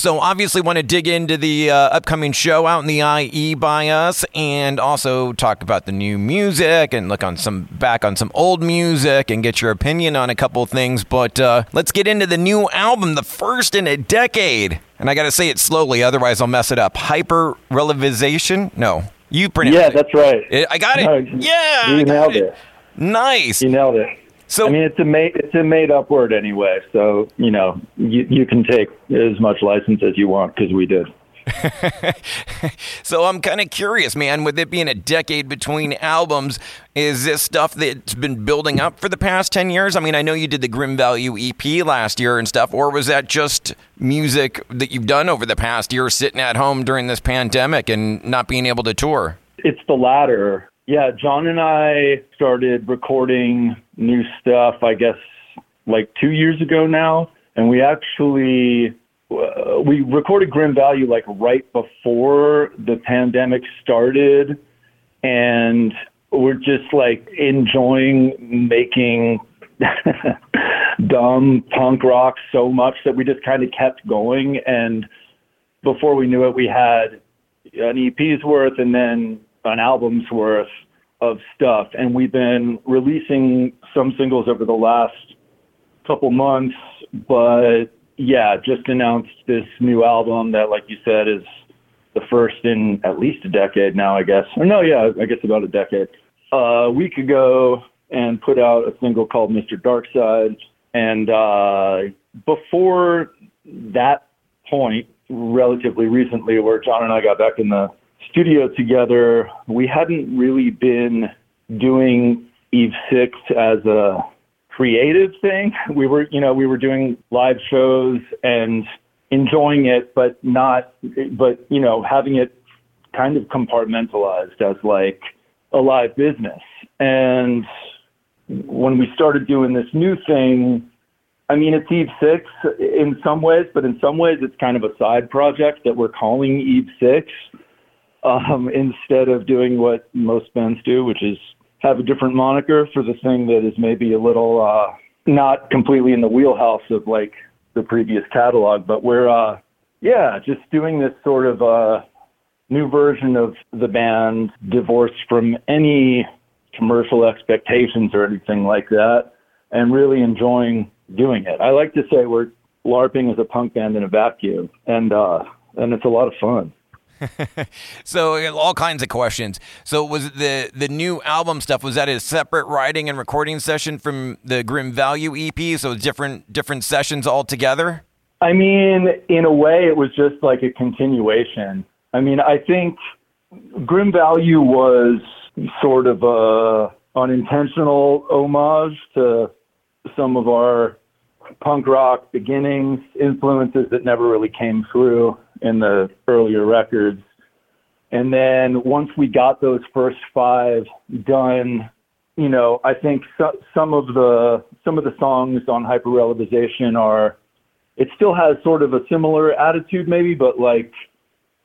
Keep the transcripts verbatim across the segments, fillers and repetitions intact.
So obviously want to dig into the uh, upcoming show Out in the I E by us, and also talk about the new music and look on some back on some old music and get your opinion on a couple things. But uh, let's get into the new album, the first in a decade. And I got to say it slowly, otherwise I'll mess it up. Hyperrelativization? No. You pronounced it. Yeah, that's right. It, I got it. No, yeah. You nailed it. it. Nice. You nailed it. So, I mean, it's a made, it's a made-up word anyway, so, you know, you, you can take as much license as you want, because we did. So I'm kind of curious, man, with it being a decade between albums, is this stuff that's been building up for the past ten years? I mean, I know you did the Grim Value E P last year and stuff, or was that just music that you've done over the past year, sitting at home during this pandemic and not being able to tour? It's the latter. Yeah, John and I started recording new stuff, I guess, like two years ago now. And we actually, uh, we recorded Grim Value like right before the pandemic started. And we're just like enjoying making dumb punk rock so much that we just kind of kept going. And before we knew it, we had an E P's worth and then an album's worth of stuff. And we've been releasing some singles over the last couple months, but yeah, just announced this new album that, like you said, is the first in at least a decade now, I guess. Or no, yeah, I guess about a decade. Uh, a week ago, and put out a single called Mister Darkside. And uh, before that point, relatively recently, where John and I got back in the studio together, we hadn't really been doing Eve Six as a creative thing. We were, you know, we were doing live shows and enjoying it, but not, but, you know, having it kind of compartmentalized as like a live business. And when we started doing this new thing, I mean, it's Eve Six in some ways, but in some ways it's kind of a side project that we're calling Eve Six. Um, instead of doing what most bands do, which is have a different moniker for the thing that is maybe a little uh, not completely in the wheelhouse of like the previous catalog. But we're, uh, yeah, just doing this sort of uh, new version of the band, divorced from any commercial expectations or anything like that, and really enjoying doing it. I like to say we're LARPing as a punk band in a vacuum, and uh, and it's a lot of fun. So all kinds of questions. So was the the new album stuff, was that a separate writing and recording session from the Grim Value E P? So different different sessions altogether? I mean, in a way, it was just like a continuation. I mean, I think Grim Value was sort of a unintentional homage to some of our punk rock beginnings, influences that never really came through in the earlier records. And then once we got those first five done, you know, I think so, some of the some of the songs on Hyperrelativization are, it still has sort of a similar attitude maybe, but like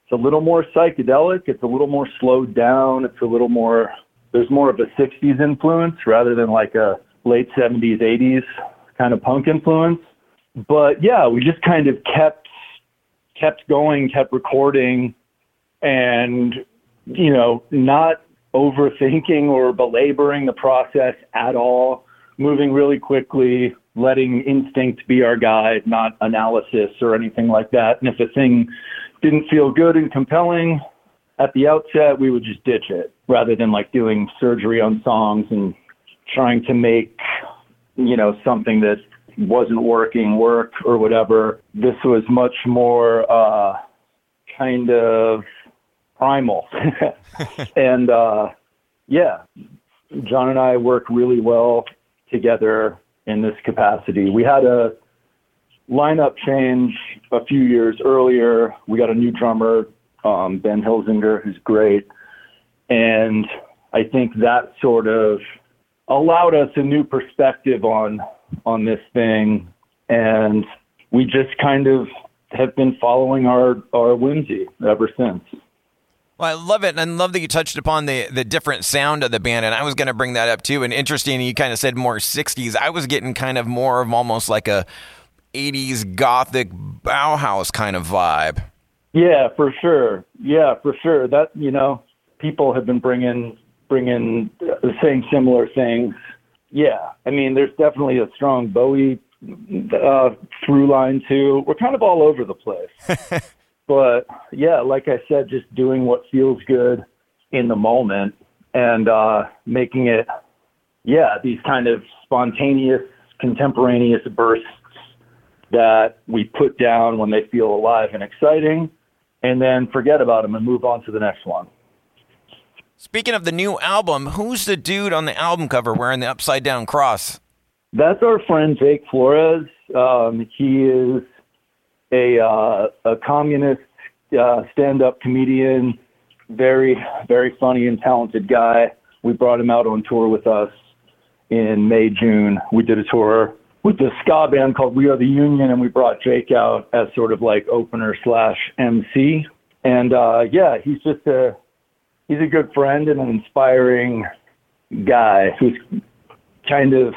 it's a little more psychedelic, it's a little more slowed down, it's a little more, there's more of a sixties influence rather than like a late seventies, eighties kind of punk influence. But yeah, we just kind of kept kept going, kept recording, and, you know, not overthinking or belaboring the process at all, moving really quickly, letting instinct be our guide, not analysis or anything like that. And if a thing didn't feel good and compelling at the outset, we would just ditch it, rather than like doing surgery on songs and trying to make, you know, something that wasn't working work or whatever. This was much more uh, kind of primal. And uh, yeah, John and I work really well together in this capacity. We had a lineup change a few years earlier. We got a new drummer, um, Ben Hilzinger, who's great. And I think that sort of allowed us a new perspective on on this thing, and we just kind of have been following our, our whimsy ever since. Well, I love it, and I love that you touched upon the, the different sound of the band, and I was going to bring that up too, and interesting, you kind of said more sixties. I was getting kind of more of almost like a eighties gothic Bauhaus kind of vibe. Yeah, for sure. Yeah, for sure. That, you know, people have been bringing, bringing, uh, saying similar things. Yeah. I mean, there's definitely a strong Bowie uh, through line too. We're kind of all over the place. But yeah, like I said, just doing what feels good in the moment and uh, making it, yeah, these kind of spontaneous, contemporaneous bursts that we put down when they feel alive and exciting, and then forget about them and move on to the next one. Speaking of the new album, who's the dude on the album cover wearing the upside-down cross? That's our friend Jake Flores. Um, he is a, uh, a communist uh, stand-up comedian, very, very funny and talented guy. We brought him out on tour with us in May, June. We did a tour with this ska band called We Are The Union, and we brought Jake out as sort of like opener slash M C. And uh, yeah, he's just a, he's a good friend and an inspiring guy who's kind of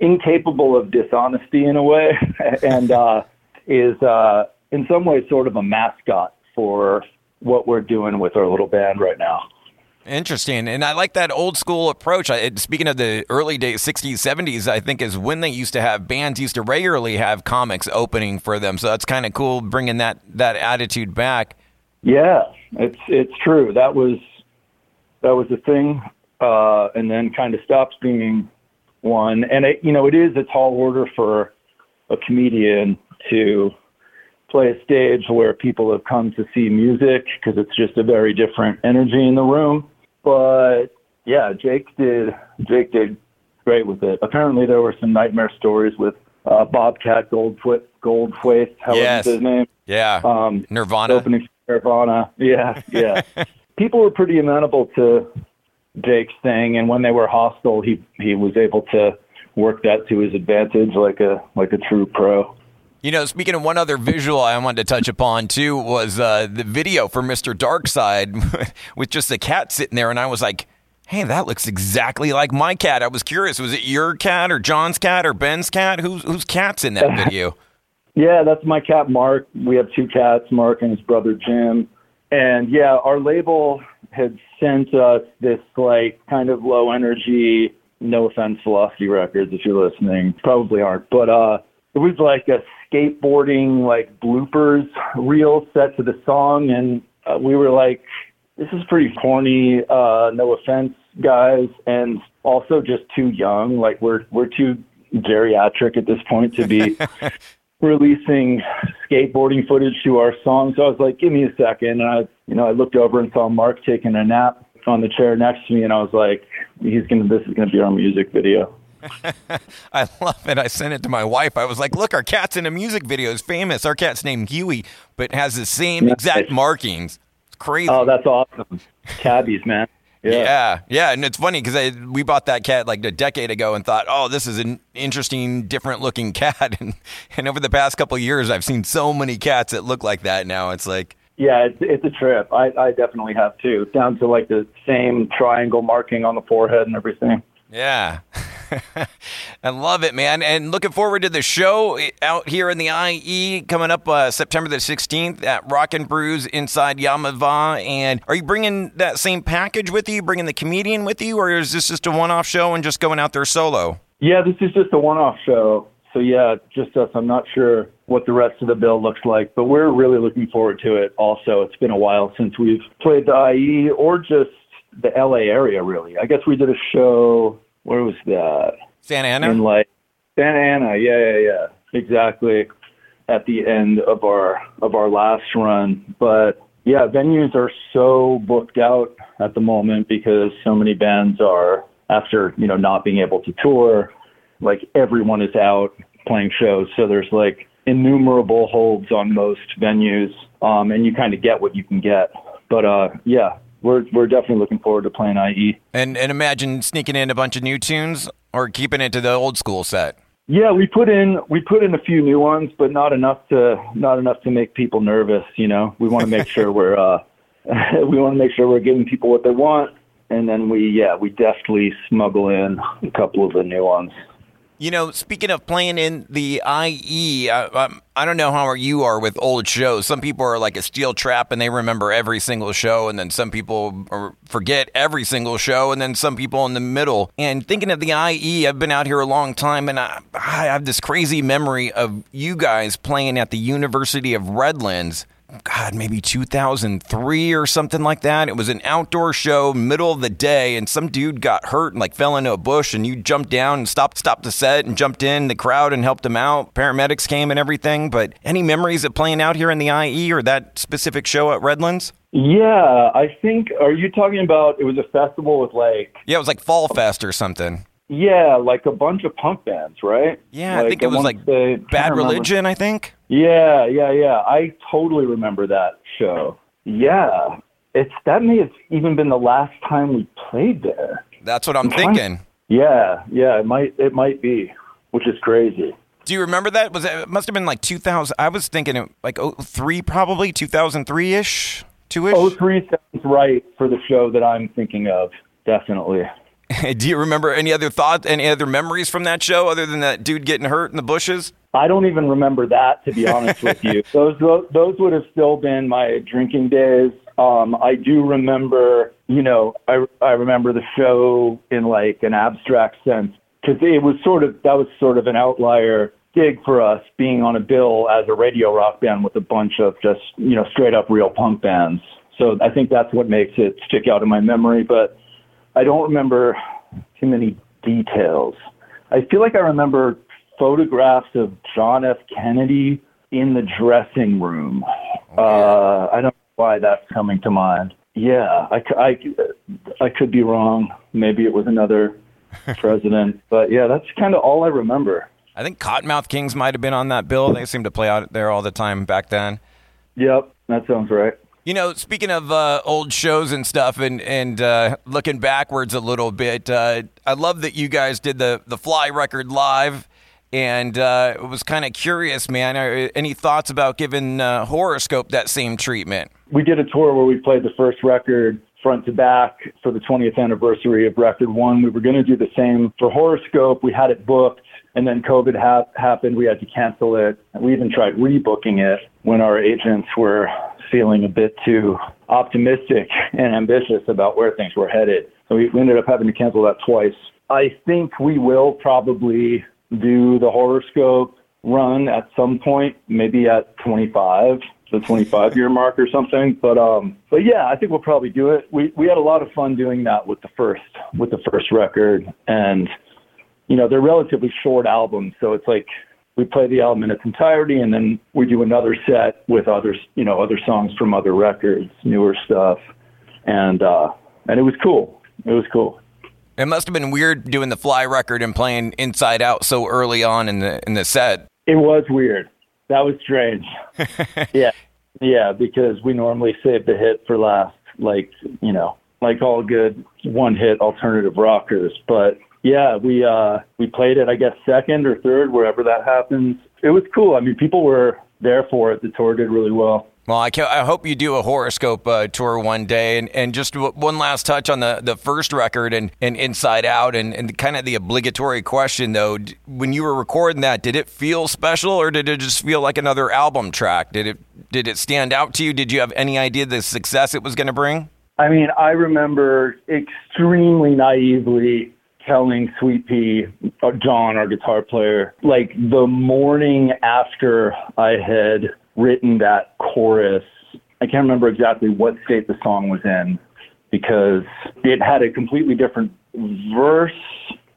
incapable of dishonesty in a way, and uh, is uh, in some ways sort of a mascot for what we're doing with our little band right now. Interesting. And I like that old school approach. I, speaking of the early days, sixties, seventies, I think is when they used to have bands used to regularly have comics opening for them. So that's kind of cool bringing that, that attitude back. Yeah, it's, it's true. That was, that was a thing. Uh, and then kind of stops being one. And it, you know, it is a tall order for a comedian to play a stage where people have come to see music, because it's just a very different energy in the room. But yeah, Jake did Jake did great with it. Apparently there were some nightmare stories with uh, Bobcat Goldthwait, Goldthwait, how yes. is his name? Yeah, um, Nirvana. Opening for Nirvana, yeah, yeah. People were pretty amenable to Jake's thing, and when they were hostile, he he was able to work that to his advantage like a like a true pro. You know, speaking of one other visual I wanted to touch upon, too, was uh, the video for Mister Darkside with just the cat sitting there. And I was like, hey, that looks exactly like my cat. I was curious, was it your cat or John's cat or Ben's cat? Who's, whose cat's in that video? Yeah, that's my cat, Mark. We have two cats, Mark and his brother, Jim. And, yeah, our label had sent us this, like, kind of low-energy, no offense, Velocity Records, if you're listening. Probably aren't. But uh, it was like a skateboarding like bloopers reel set to the song, and uh, we were like, this is pretty corny, uh no offense guys, and also just too young. Like we're we're too geriatric at this point to be releasing skateboarding footage to our song. So I was like, give me a second, and I you know I looked over and saw Mark taking a nap on the chair next to me, and I was like, he's gonna this is gonna be our music video. I love it. I sent it to my wife. I was like, look, our cat's in a music video. It's famous. Our cat's named Huey, but has the same exact markings. It's crazy. Oh, that's awesome. Tabbies, man. Yeah. yeah. Yeah. And it's funny because we bought that cat like a decade ago and thought, oh, this is an interesting, different looking cat. And, and over the past couple of years, I've seen so many cats that look like that now. It's like, yeah, it's, it's a trip. I, I definitely have too. Down to like the same triangle marking on the forehead and everything. Yeah. I love it, man. And looking forward to the show out here in the I E coming up uh, September the sixteenth at Rockin' Brews inside Yamava. And are you bringing that same package with you, bringing the comedian with you, or is this just a one-off show and just going out there solo? Yeah, this is just a one-off show. So, yeah, just us. I'm not sure what the rest of the bill looks like, but we're really looking forward to it also. It's been a while since we've played the I E or just the L A area, really. I guess we did a show... Where was that? Santa Ana? In like Santa Ana, yeah, yeah, yeah. Exactly. At the end of our of our last run. But yeah, venues are so booked out at the moment because so many bands are, after, you know, not being able to tour, like everyone is out playing shows. So there's like innumerable holds on most venues. Um and you kinda get what you can get. But uh yeah. We're we're definitely looking forward to playing I E. And and imagine sneaking in a bunch of new tunes or keeping it to the old school set. Yeah, we put in we put in a few new ones, but not enough to not enough to make people nervous. You know, we want to make sure we're uh, we want to make sure we're giving people what they want, and then we yeah we deftly smuggle in a couple of the new ones. You know, speaking of playing in the I E, I, um, I don't know how you are with old shows. Some people are like a steel trap and they remember every single show, and then some people forget every single show, and then some people in the middle. And thinking of the I E, I've been out here a long time, and I, I have this crazy memory of you guys playing at the University of Redlands. God, maybe two thousand three or something like that. It was an outdoor show, middle of the day, and some dude got hurt and like fell into a bush, and you jumped down and stopped stopped the set and jumped in the crowd and helped him out. Paramedics came and everything. But any memories of playing out here in the I E or that specific show at Redlands? Yeah, I think, are you talking about, it was a festival with like... Yeah, it was like Fall Fest or something. Yeah, like a bunch of punk bands, right? Yeah, like, I think it was like say, Bad Religion, I think. Yeah, yeah, yeah. I totally remember that show. Yeah. It's that may have even been the last time we played there. That's what I'm, I'm thinking. To, yeah, yeah, it might it might be, which is crazy. Do you remember that? Was that, it must have been like two thousand. I was thinking it, like oh three probably, two thousand three-ish, two-ish. oh three sounds right for the show that I'm thinking of, definitely. Do you remember any other thoughts, any other memories from that show other than that dude getting hurt in the bushes? I don't even remember that, to be honest with you. Those, those those would have still been my drinking days. Um, I do remember, you know, I, I remember the show in like an abstract sense, because it was sort of, that was sort of an outlier gig for us, being on a bill as a radio rock band with a bunch of just, you know, straight up real punk bands. So I think that's what makes it stick out in my memory, but I don't remember too many details. I feel like I remember photographs of John F. Kennedy in the dressing room. Oh, uh, I don't know why that's coming to mind. Yeah, I, I, I could be wrong. Maybe it was another president. But yeah, that's kind of all I remember. I think Cottonmouth Kings might have been on that bill. They seemed to play out there all the time back then. Yep, that sounds right. You know, speaking of uh, old shows and stuff, and and uh, looking backwards a little bit, uh, I love that you guys did the the Fly record live, and uh, it was kind of curious, man. Are, any thoughts about giving uh, Horoscope that same treatment? We did a tour where we played the first record front to back for the twentieth anniversary of Record One. We were going to do the same for Horoscope. We had it booked. And then COVID ha- happened. We had to cancel it. We even tried rebooking it when our agents were feeling a bit too optimistic and ambitious about where things were headed. So we ended up having to cancel that twice. I think we will probably do the Horoscope run at some point, maybe at twenty-five, the twenty-five-year mark or something. But um, but yeah, I think we'll probably do it. We we had a lot of fun doing that with the first with the first record, and you know, they're relatively short albums, so it's like we play the album in its entirety, and then we do another set with others, you know, other songs from other records, newer stuff, and uh, and it was cool. It was cool. It must have been weird doing the Fly record and playing Inside Out so early on in the in the set. It was weird. That was strange. yeah, yeah, because we normally save the hit for last, like you know, like all good one-hit alternative rockers, but. Yeah, we uh, we played it, I guess, second or third, wherever that happens. It was cool. I mean, people were there for it. The tour did really well. Well, I, can, I hope you do a Horoscope uh, tour one day. And, and just w- one last touch on the, the first record and, and Inside Out and, and kind of the obligatory question, though. D- when you were recording that, did it feel special or did it just feel like another album track? Did it did it stand out to you? Did you have any idea the success it was going to bring? I mean, I remember extremely naively telling Sweet Pea, or John, our guitar player, like the morning after I had written that chorus. I can't remember exactly what state the song was in because it had a completely different verse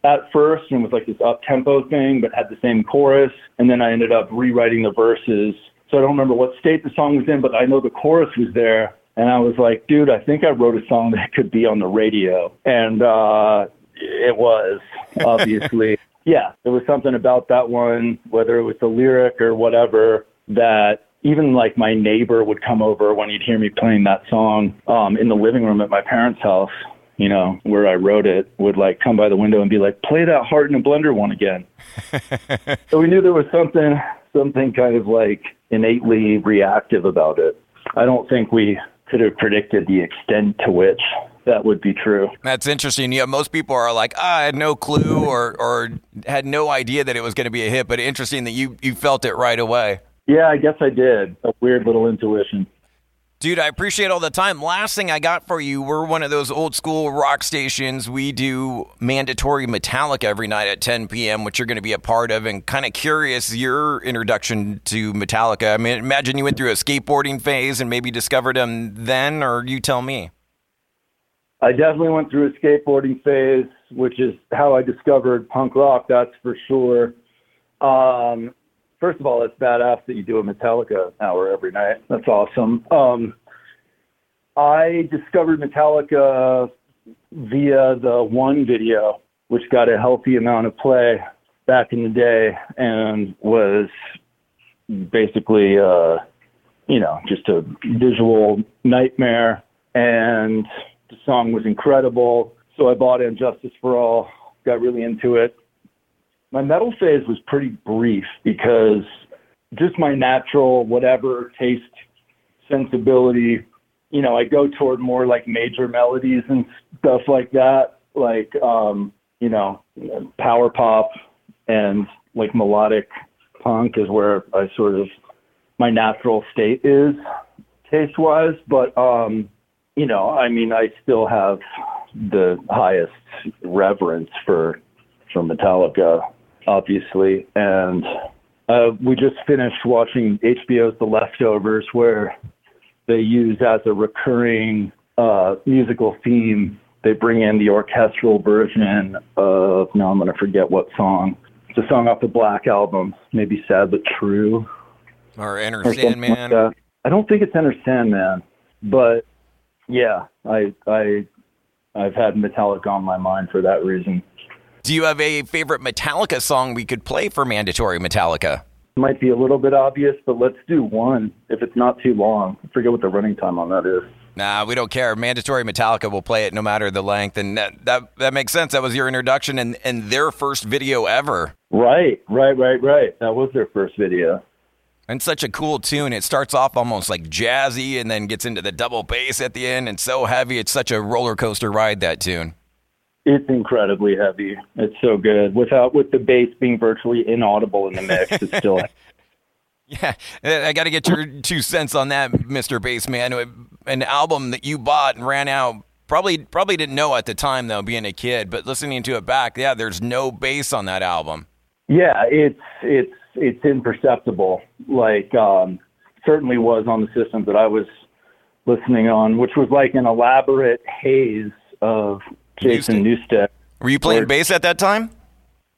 at first and was like this up-tempo thing, but had the same chorus. And then I ended up rewriting the verses. So I don't remember what state the song was in, but I know the chorus was there. And I was like, dude, I think I wrote a song that could be on the radio. And, uh, it was, obviously. Yeah, there was something about that one, whether it was the lyric or whatever, that even like my neighbor would come over when he'd hear me playing that song um, in the living room at my parents' house, you know, where I wrote it, would like come by the window and be like, play that Heart in a Blender one again. So we knew there was something, something kind of like innately reactive about it. I don't think we could have predicted the extent to which that would be true. That's interesting. Yeah, most people are like, ah, I had no clue or or had no idea that it was going to be a hit, but interesting that you, you felt it right away. Yeah, I guess I did. A weird little intuition. Dude, I appreciate all the time. Last thing I got for you, we're one of those old school rock stations. We do mandatory Metallica every night at ten p.m., which you're going to be a part of, and kind of curious your introduction to Metallica. I mean, imagine you went through a skateboarding phase and maybe discovered them then, or you tell me. I definitely went through a skateboarding phase, which is how I discovered punk rock, that's for sure. Um... First of all, it's badass that you do a Metallica hour every night. That's awesome. Um, I discovered Metallica via the One video, which got a healthy amount of play back in the day and was basically, uh, you know, just a visual nightmare. And the song was incredible. So I bought "And Justice for All," got really into it. My metal phase was pretty brief because just my natural whatever taste sensibility, you know, I go toward more like major melodies and stuff like that, like, um, you know, power pop and like melodic punk is where I sort of, my natural state is taste wise. But, um, you know, I mean, I still have the highest reverence for, for Metallica, obviously, and uh, we just finished watching H B O's The Leftovers, where they use as a recurring uh, musical theme, they bring in the orchestral version of, now I'm going to forget what song, it's a song off the Black Album, maybe Sad But True. Or Enter Sandman. Like I don't think it's Enter Sandman, but yeah, I, I, I've had Metallica on my mind for that reason. Do you have a favorite Metallica song we could play for mandatory Metallica? Might be a little bit obvious, but let's do one if it's not too long. I forget what the running time on that is. Nah, we don't care. Mandatory Metallica, will play it no matter the length. And that that, that makes sense. That was your introduction and, and their first video ever. Right, right, right, right. That was their first video. And such a cool tune. It starts off almost like jazzy and then gets into the double bass at the end and so heavy. It's such a roller coaster ride, that tune. It's incredibly heavy. It's so good. Without with the bass being virtually inaudible in the mix, it's still. Yeah, I got to get your two cents on that, Mister Bassman. An album that you bought and ran out, probably probably didn't know at the time though, being a kid. But listening to it back, yeah, there's no bass on that album. Yeah, it's it's it's imperceptible. Like um, certainly was on the system that I was listening on, which was like an elaborate haze of Jason Newstead. Were you playing or, bass at that time?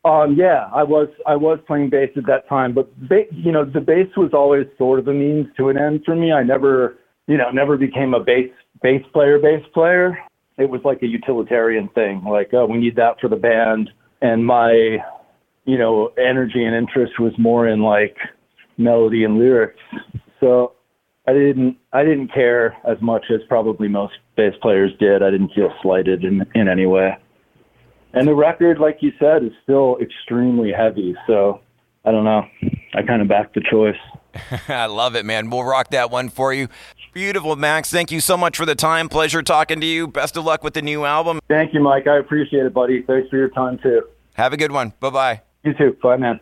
Um, yeah, I was. I was playing bass at that time, but ba- you know, the bass was always sort of a means to an end for me. I never, you know, never became a bass bass player. Bass player. It was like a utilitarian thing. Like, oh, we need that for the band. And my, you know, energy and interest was more in like melody and lyrics. So I didn't. I didn't care as much as probably most bass players did. I didn't feel slighted in, in any way. And the record, like you said, is still extremely heavy. So I don't know. I kind of backed the choice. I love it, man. We'll rock that one for you. Beautiful, Max. Thank you so much for the time. Pleasure talking to you. Best of luck with the new album. Thank you, Mike. I appreciate it, buddy. Thanks for your time too. Have a good one. Bye bye. You too. Bye, man.